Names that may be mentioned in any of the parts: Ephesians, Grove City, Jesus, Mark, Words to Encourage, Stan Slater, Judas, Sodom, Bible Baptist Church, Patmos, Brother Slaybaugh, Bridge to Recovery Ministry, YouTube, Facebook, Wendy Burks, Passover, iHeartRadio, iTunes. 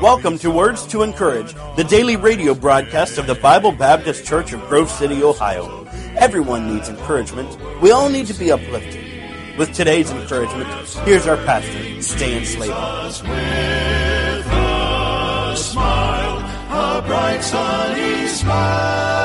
Welcome to Words to Encourage, the daily radio broadcast of the Bible Baptist Church of Grove City, Ohio. Everyone needs encouragement. We all need to be uplifted. With today's encouragement, here's our pastor, Stan Slater. With a smile, a bright sunny smile.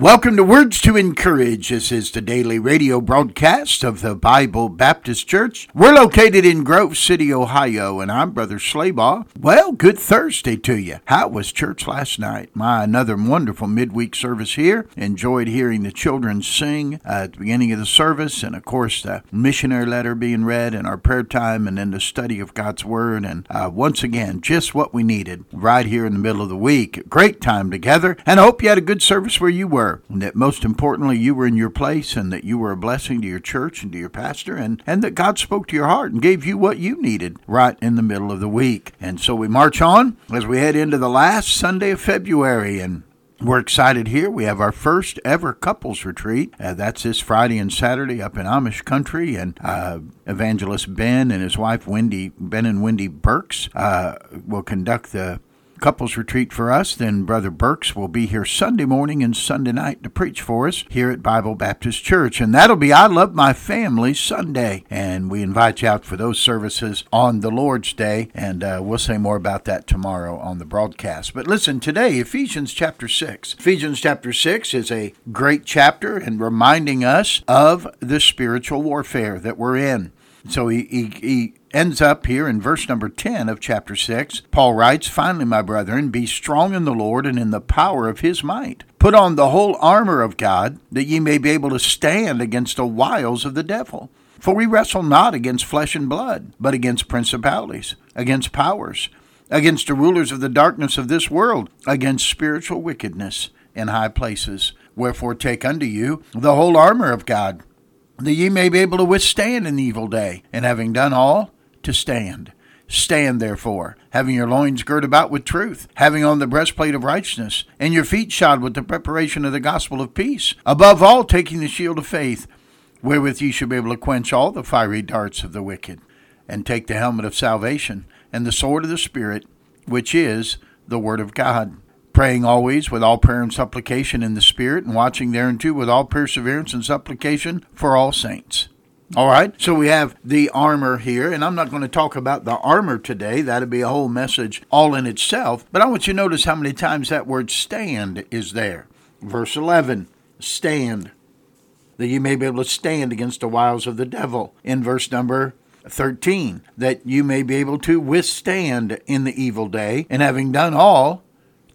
Welcome to Words to Encourage. This is the daily radio broadcast of the Bible Baptist Church. We're located in Grove City, Ohio, and I'm Brother Slaybaugh. Well, good Thursday to you. How was church last night? Another wonderful midweek service here. Enjoyed hearing the children sing at the beginning of the service, and of course the missionary letter being read, and our prayer time, and then the study of God's Word, and once again, just what we needed right here in the middle of the week. Great time together, and I hope you had a good service where you were, and that most importantly, you were in your place, and that you were a blessing to your church and to your pastor, and that God spoke to your heart and gave you what you needed right in the middle of the week. And so we march on as we head into the last Sunday of February, and we're excited here. We have our first ever couples retreat. That's this Friday and Saturday up in Amish country. And evangelist Ben and his wife, Wendy Burks, will conduct the couples retreat for us. Then Brother Burks will be here Sunday morning and Sunday night to preach for us here at Bible Baptist Church. And that'll be I Love My Family Sunday. And we invite you out for those services on the Lord's Day. And we'll say more about that tomorrow on the broadcast. But listen, today, Ephesians chapter 6. Ephesians chapter 6 is a great chapter and reminding us of the spiritual warfare that we're in. So he ends up here in verse number 10 of chapter 6. Paul writes, "Finally, my brethren, be strong in the Lord and in the power of his might. Put on the whole armor of God, that ye may be able to stand against the wiles of the devil. For we wrestle not against flesh and blood, but against principalities, against powers, against the rulers of the darkness of this world, against spiritual wickedness in high places. Wherefore take unto you the whole armor of God, that ye may be able to withstand an evil day, and having done all, to stand. Stand therefore, having your loins girt about with truth, having on the breastplate of righteousness, and your feet shod with the preparation of the gospel of peace. Above all, taking the shield of faith, wherewith ye shall be able to quench all the fiery darts of the wicked, and take the helmet of salvation, and the sword of the Spirit, which is the word of God. Praying always with all prayer and supplication in the Spirit, and watching thereunto with all perseverance and supplication for all saints." All right, so we have the armor here, and I'm not going to talk about the armor today. That'd be a whole message all in itself, but I want you to notice how many times that word stand is there. Verse 11, stand, that you may be able to stand against the wiles of the devil. In verse number 13, that you may be able to withstand in the evil day, and having done all,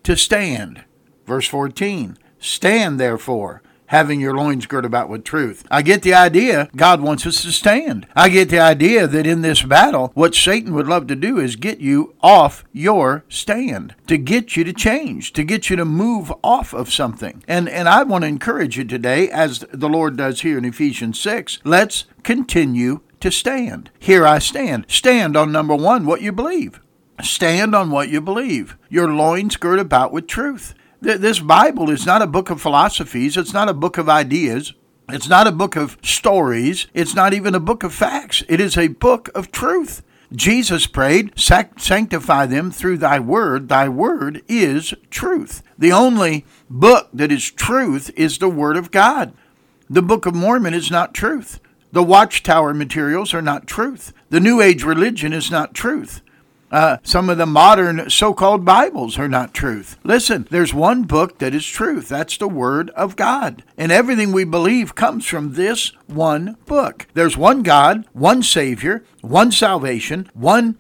to stand. Verse 14, stand therefore, having your loins girt about with truth. I get the idea God wants us to stand. I get the idea that in this battle, what Satan would love to do is get you off your stand, to get you to change, to get you to move off of something. And I want to encourage you today, as the Lord does here in Ephesians 6, let's continue to stand. Here I stand. Stand on number one, what you believe. Stand on what you believe. Your loins girt about with truth. This Bible is not a book of philosophies. It's not a book of ideas. It's not a book of stories. It's not even a book of facts. It is a book of truth. Jesus prayed, "Sanctify them through thy word. Thy word is truth." The only book that is truth is the Word of God. The Book of Mormon is not truth. The Watchtower materials are not truth. The New Age religion is not truth. Some of the modern so-called Bibles are not truth. Listen, there's one book that is truth. That's the Word of God. And everything we believe comes from this one book. There's one God, one Savior, one salvation, one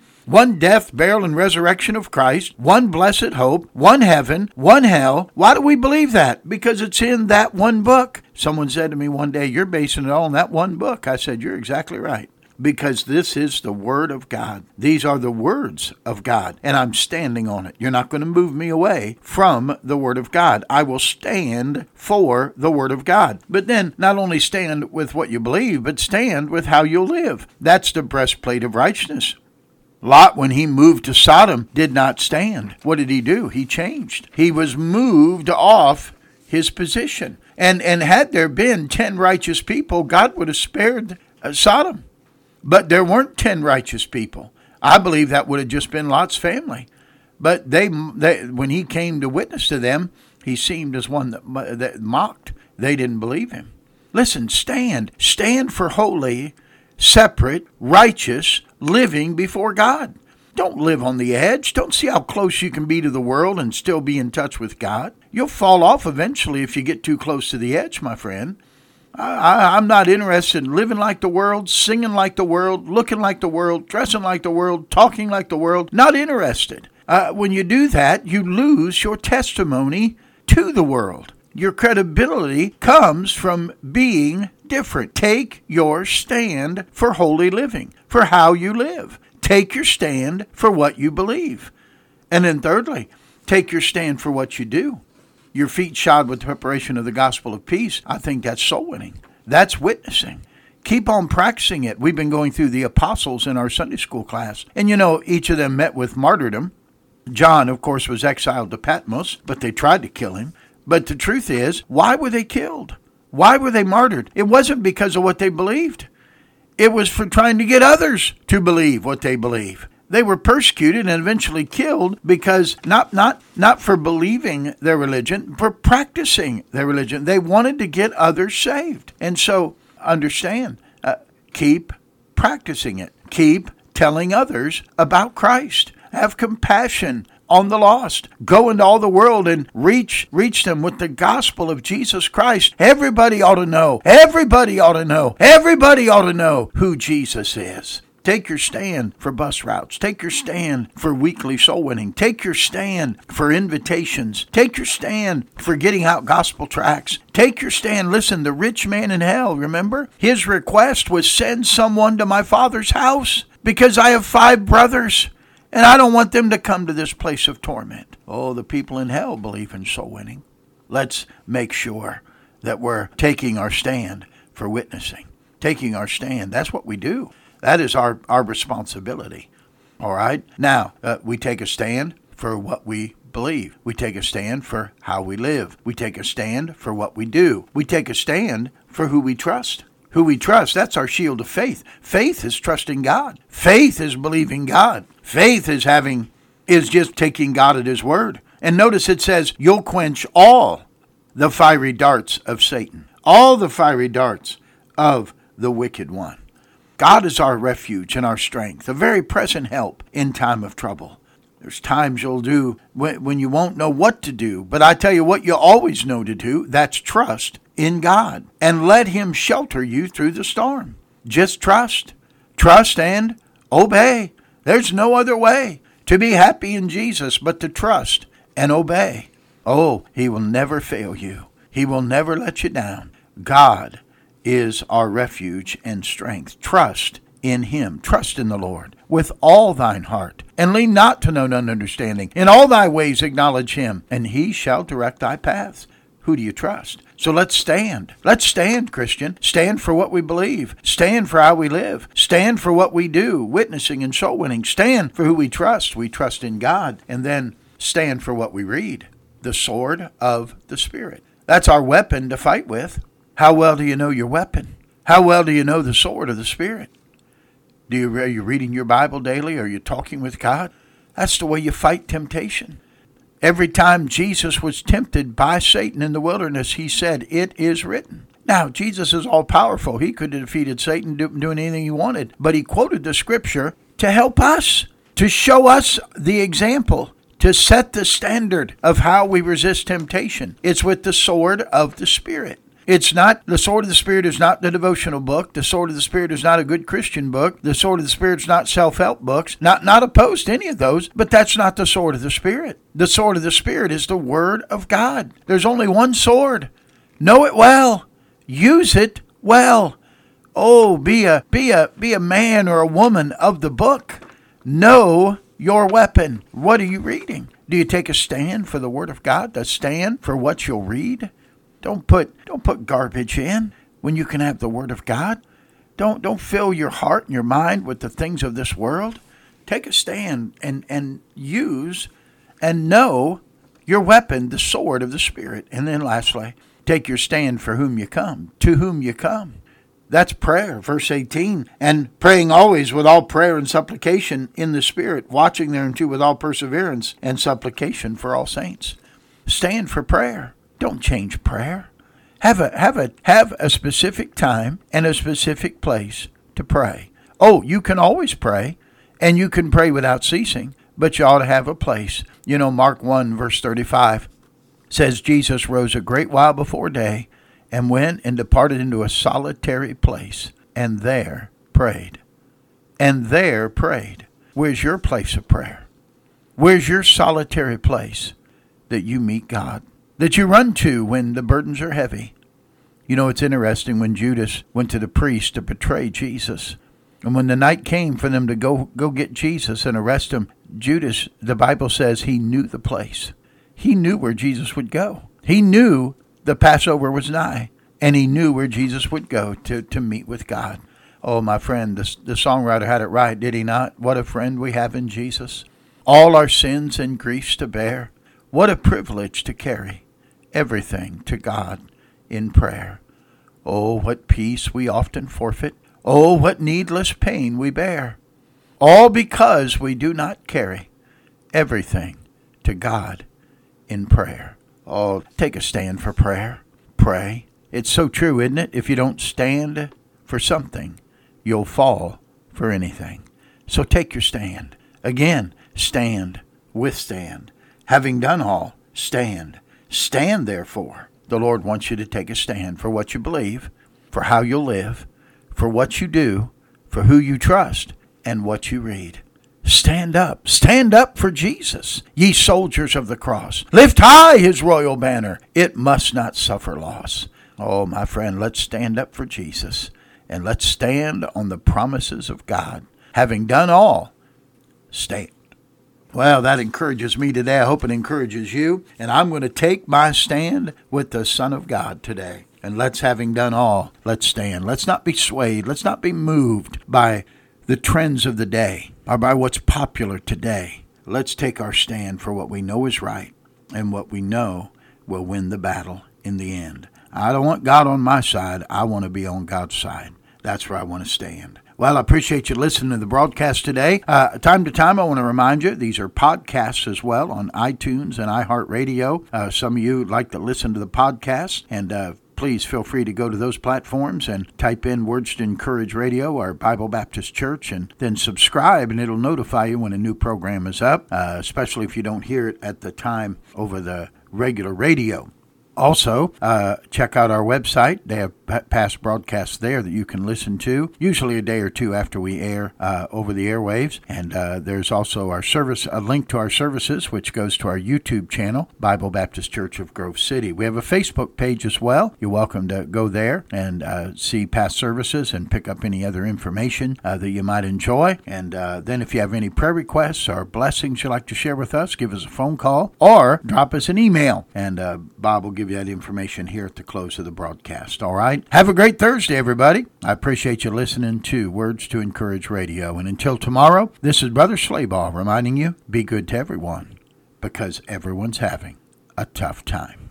death, burial, and resurrection of Christ, one blessed hope, one heaven, one hell. Why do we believe that? Because it's in that one book. Someone said to me one day, "You're basing it all on that one book." I said, "You're exactly right." Because this is the Word of God. These are the words of God, and I'm standing on it. You're not going to move me away from the Word of God. I will stand for the Word of God. But then, not only stand with what you believe, but stand with how you live. That's the breastplate of righteousness. Lot, when he moved to Sodom, did not stand. What did he do? He changed. He was moved off his position. And had there been 10 righteous people, God would have spared Sodom. But there weren't 10 righteous people. I believe that would have just been Lot's family. But they when he came to witness to them, he seemed as one that mocked. They didn't believe him. Listen, stand for holy, separate, righteous living before God. Don't live on the edge. Don't see how close you can be to the world and still be in touch with God. You'll fall off eventually if you get too close to the edge, my friend. I'm not interested in living like the world, singing like the world, looking like the world, dressing like the world, talking like the world. Not interested. When you do that, you lose your testimony to the world. Your credibility comes from being different. Take your stand for holy living, for how you live. Take your stand for what you believe. And then thirdly, take your stand for what you do. Your feet shod with the preparation of the gospel of peace. I think that's soul winning. That's witnessing. Keep on practicing it. We've been going through the apostles in our Sunday school class. And you know, each of them met with martyrdom. John, of course, was exiled to Patmos, but they tried to kill him. But the truth is, why were they killed? Why were they martyred? It wasn't because of what they believed. It was for trying to get others to believe what they believe. They were persecuted and eventually killed because not for believing their religion, for practicing their religion. They wanted to get others saved. And so understand, keep practicing it. Keep telling others about Christ. Have compassion on the lost. Go into all the world and reach them with the gospel of Jesus Christ. Everybody ought to know. Everybody ought to know. Everybody ought to know who Jesus is. Take your stand for bus routes. Take your stand for weekly soul winning. Take your stand for invitations. Take your stand for getting out gospel tracts. Take your stand. Listen, the rich man in hell, remember? His request was, send someone to my father's house because I have 5 brothers. And I don't want them to come to this place of torment. Oh, the people in hell believe in soul winning. Let's make sure that we're taking our stand for witnessing. Taking our stand. That's what we do. That is our responsibility. All right? Now, we take a stand for what we believe. We take a stand for how we live. We take a stand for what we do. We take a stand for who we trust. Who we trust, that's our shield of faith. Faith is trusting God. Faith is believing God. Faith is just taking God at his word. And notice it says, you'll quench all the fiery darts of Satan. All the fiery darts of the wicked one. God is our refuge and our strength, a very present help in time of trouble. There's times you'll do when you won't know what to do. But I tell you what you always know to do, that's trust in God. And let him shelter you through the storm. Just trust. Trust and obey. There's no other way to be happy in Jesus but to trust and obey. Oh, he will never fail you. He will never let you down. God is our refuge and strength. Trust in him. Trust in the Lord with all thine heart, and lean not to thine own understanding. In all thy ways acknowledge him, and he shall direct thy paths. Who do you trust? So let's stand. Let's stand, Christian. Stand for what we believe. Stand for how we live. Stand for what we do, witnessing and soul winning. Stand for who we trust. We trust in God. And then stand for what we read, the sword of the Spirit. That's our weapon to fight with. How well do you know your weapon? How well do you know the sword of the Spirit? Are you reading your Bible daily? Are you talking with God? That's the way you fight temptation. Every time Jesus was tempted by Satan in the wilderness, he said, it is written. Now, Jesus is all-powerful. He could have defeated Satan doing anything he wanted. But he quoted the scripture to help us, to show us the example, to set the standard of how we resist temptation. It's with the sword of the Spirit. It's not, the sword of the Spirit is not the devotional book. The sword of the Spirit is not a good Christian book. The sword of the Spirit is not self-help books. Not opposed to any of those, but that's not the sword of the Spirit. The sword of the Spirit is the Word of God. There's only one sword. Know it well. Use it well. Oh, be a man or a woman of the book. Know your weapon. What are you reading? Do you take a stand for the Word of God? A stand for what you'll read? Don't put garbage in when you can have the Word of God. Don't fill your heart and your mind with the things of this world. Take a stand and use and know your weapon, the sword of the Spirit. And then lastly, take your stand for whom you come, to whom you come. That's prayer, verse 18. And praying always with all prayer and supplication in the Spirit, watching thereunto with all perseverance and supplication for all saints. Stand for prayer. Don't change prayer. Have a specific time and a specific place to pray. Oh, you can always pray, and you can pray without ceasing, but you ought to have a place. You know, Mark 1, verse 35 says, Jesus rose a great while before day, and went and departed into a solitary place, and there prayed. And there prayed. Where's your place of prayer? Where's your solitary place that you meet God, that you run to when the burdens are heavy? You know, it's interesting when Judas went to the priest to betray Jesus, and when the night came for them to go get Jesus and arrest him, Judas, the Bible says, he knew the place. He knew where Jesus would go. He knew the Passover was nigh, and he knew where Jesus would go to meet with God. Oh, my friend, the songwriter had it right, did he not? What a friend we have in Jesus. All our sins and griefs to bear. What a privilege to carry everything to God in prayer. Oh, what peace we often forfeit. Oh, what needless pain we bear. All because we do not carry everything to God in prayer. Oh, take a stand for prayer. Pray. It's so true, isn't it? If you don't stand for something, you'll fall for anything. So take your stand. Again, stand, withstand. Having done all, stand. Stand, therefore. The Lord wants you to take a stand for what you believe, for how you'll live, for what you do, for who you trust, and what you read. Stand up. Stand up for Jesus, ye soldiers of the cross. Lift high his royal banner. It must not suffer loss. Oh, my friend, let's stand up for Jesus, and let's stand on the promises of God. Having done all, stand. Well, that encourages me today. I hope it encourages you. And I'm going to take my stand with the Son of God today. And let's, having done all, let's stand. Let's not be swayed. Let's not be moved by the trends of the day, or by what's popular today. Let's take our stand for what we know is right, and what we know will win the battle in the end. I don't want God on my side. I want to be on God's side. That's where I want to stand. Well, I appreciate you listening to the broadcast today. Time to time, I want to remind you, these are podcasts as well on iTunes and iHeartRadio. Some of you like to listen to the podcast, and please feel free to go to those platforms and type in Words to Encourage Radio or Bible Baptist Church, and then subscribe, and it'll notify you when a new program is up, especially if you don't hear it at the time over the regular radio. Also, check out our website. They have past broadcasts there that you can listen to, usually a day or two after we air over the airwaves. And there's also our service, a link to our services, which goes to our YouTube channel, Bible Baptist Church of Grove City. We have a Facebook page as well. You're welcome to go there and see past services and pick up any other information that you might enjoy. And then if you have any prayer requests or blessings you'd like to share with us, give us a phone call or drop us an email. And Bob will give you that information here at the close of the broadcast. All right? Have a great Thursday, everybody. I appreciate you listening to Words to Encourage Radio. And until tomorrow, this is Brother Slaybaugh reminding you, be good to everyone, because everyone's having a tough time.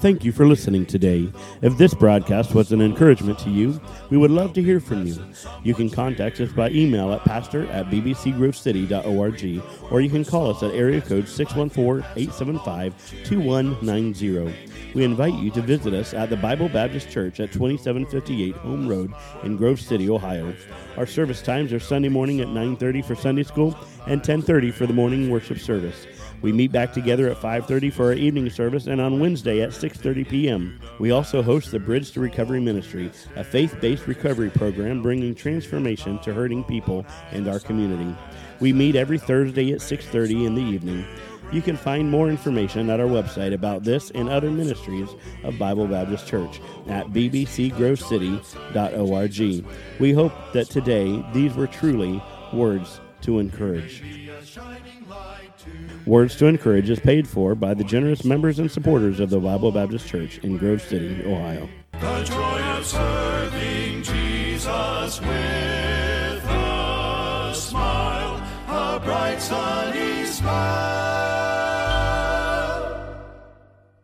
Thank you for listening today. If this broadcast was an encouragement to you, we would love to hear from you. You can contact us by email at pastor@bbcgrovecity.org, or you can call us at area code 614-875-2190. We invite you to visit us at the Bible Baptist Church at 2758 Home Road in Grove City, Ohio. Our service times are Sunday morning at 9:30 for Sunday school and 10:30 for the morning worship service. We meet back together at 5:30 for our evening service, and on Wednesday at 6:30 p.m. We also host the Bridge to Recovery Ministry, a faith-based recovery program bringing transformation to hurting people and our community. We meet every Thursday at 6:30 in the evening. You can find more information at our website about this and other ministries of Bible Baptist Church at bbcgrovecity.org. We hope that today these were truly words to encourage. Words to Encourage is paid for by the generous members and supporters of the Bible Baptist Church in Grove City, Ohio. The joy of serving Jesus with a smile, a bright sunny smile.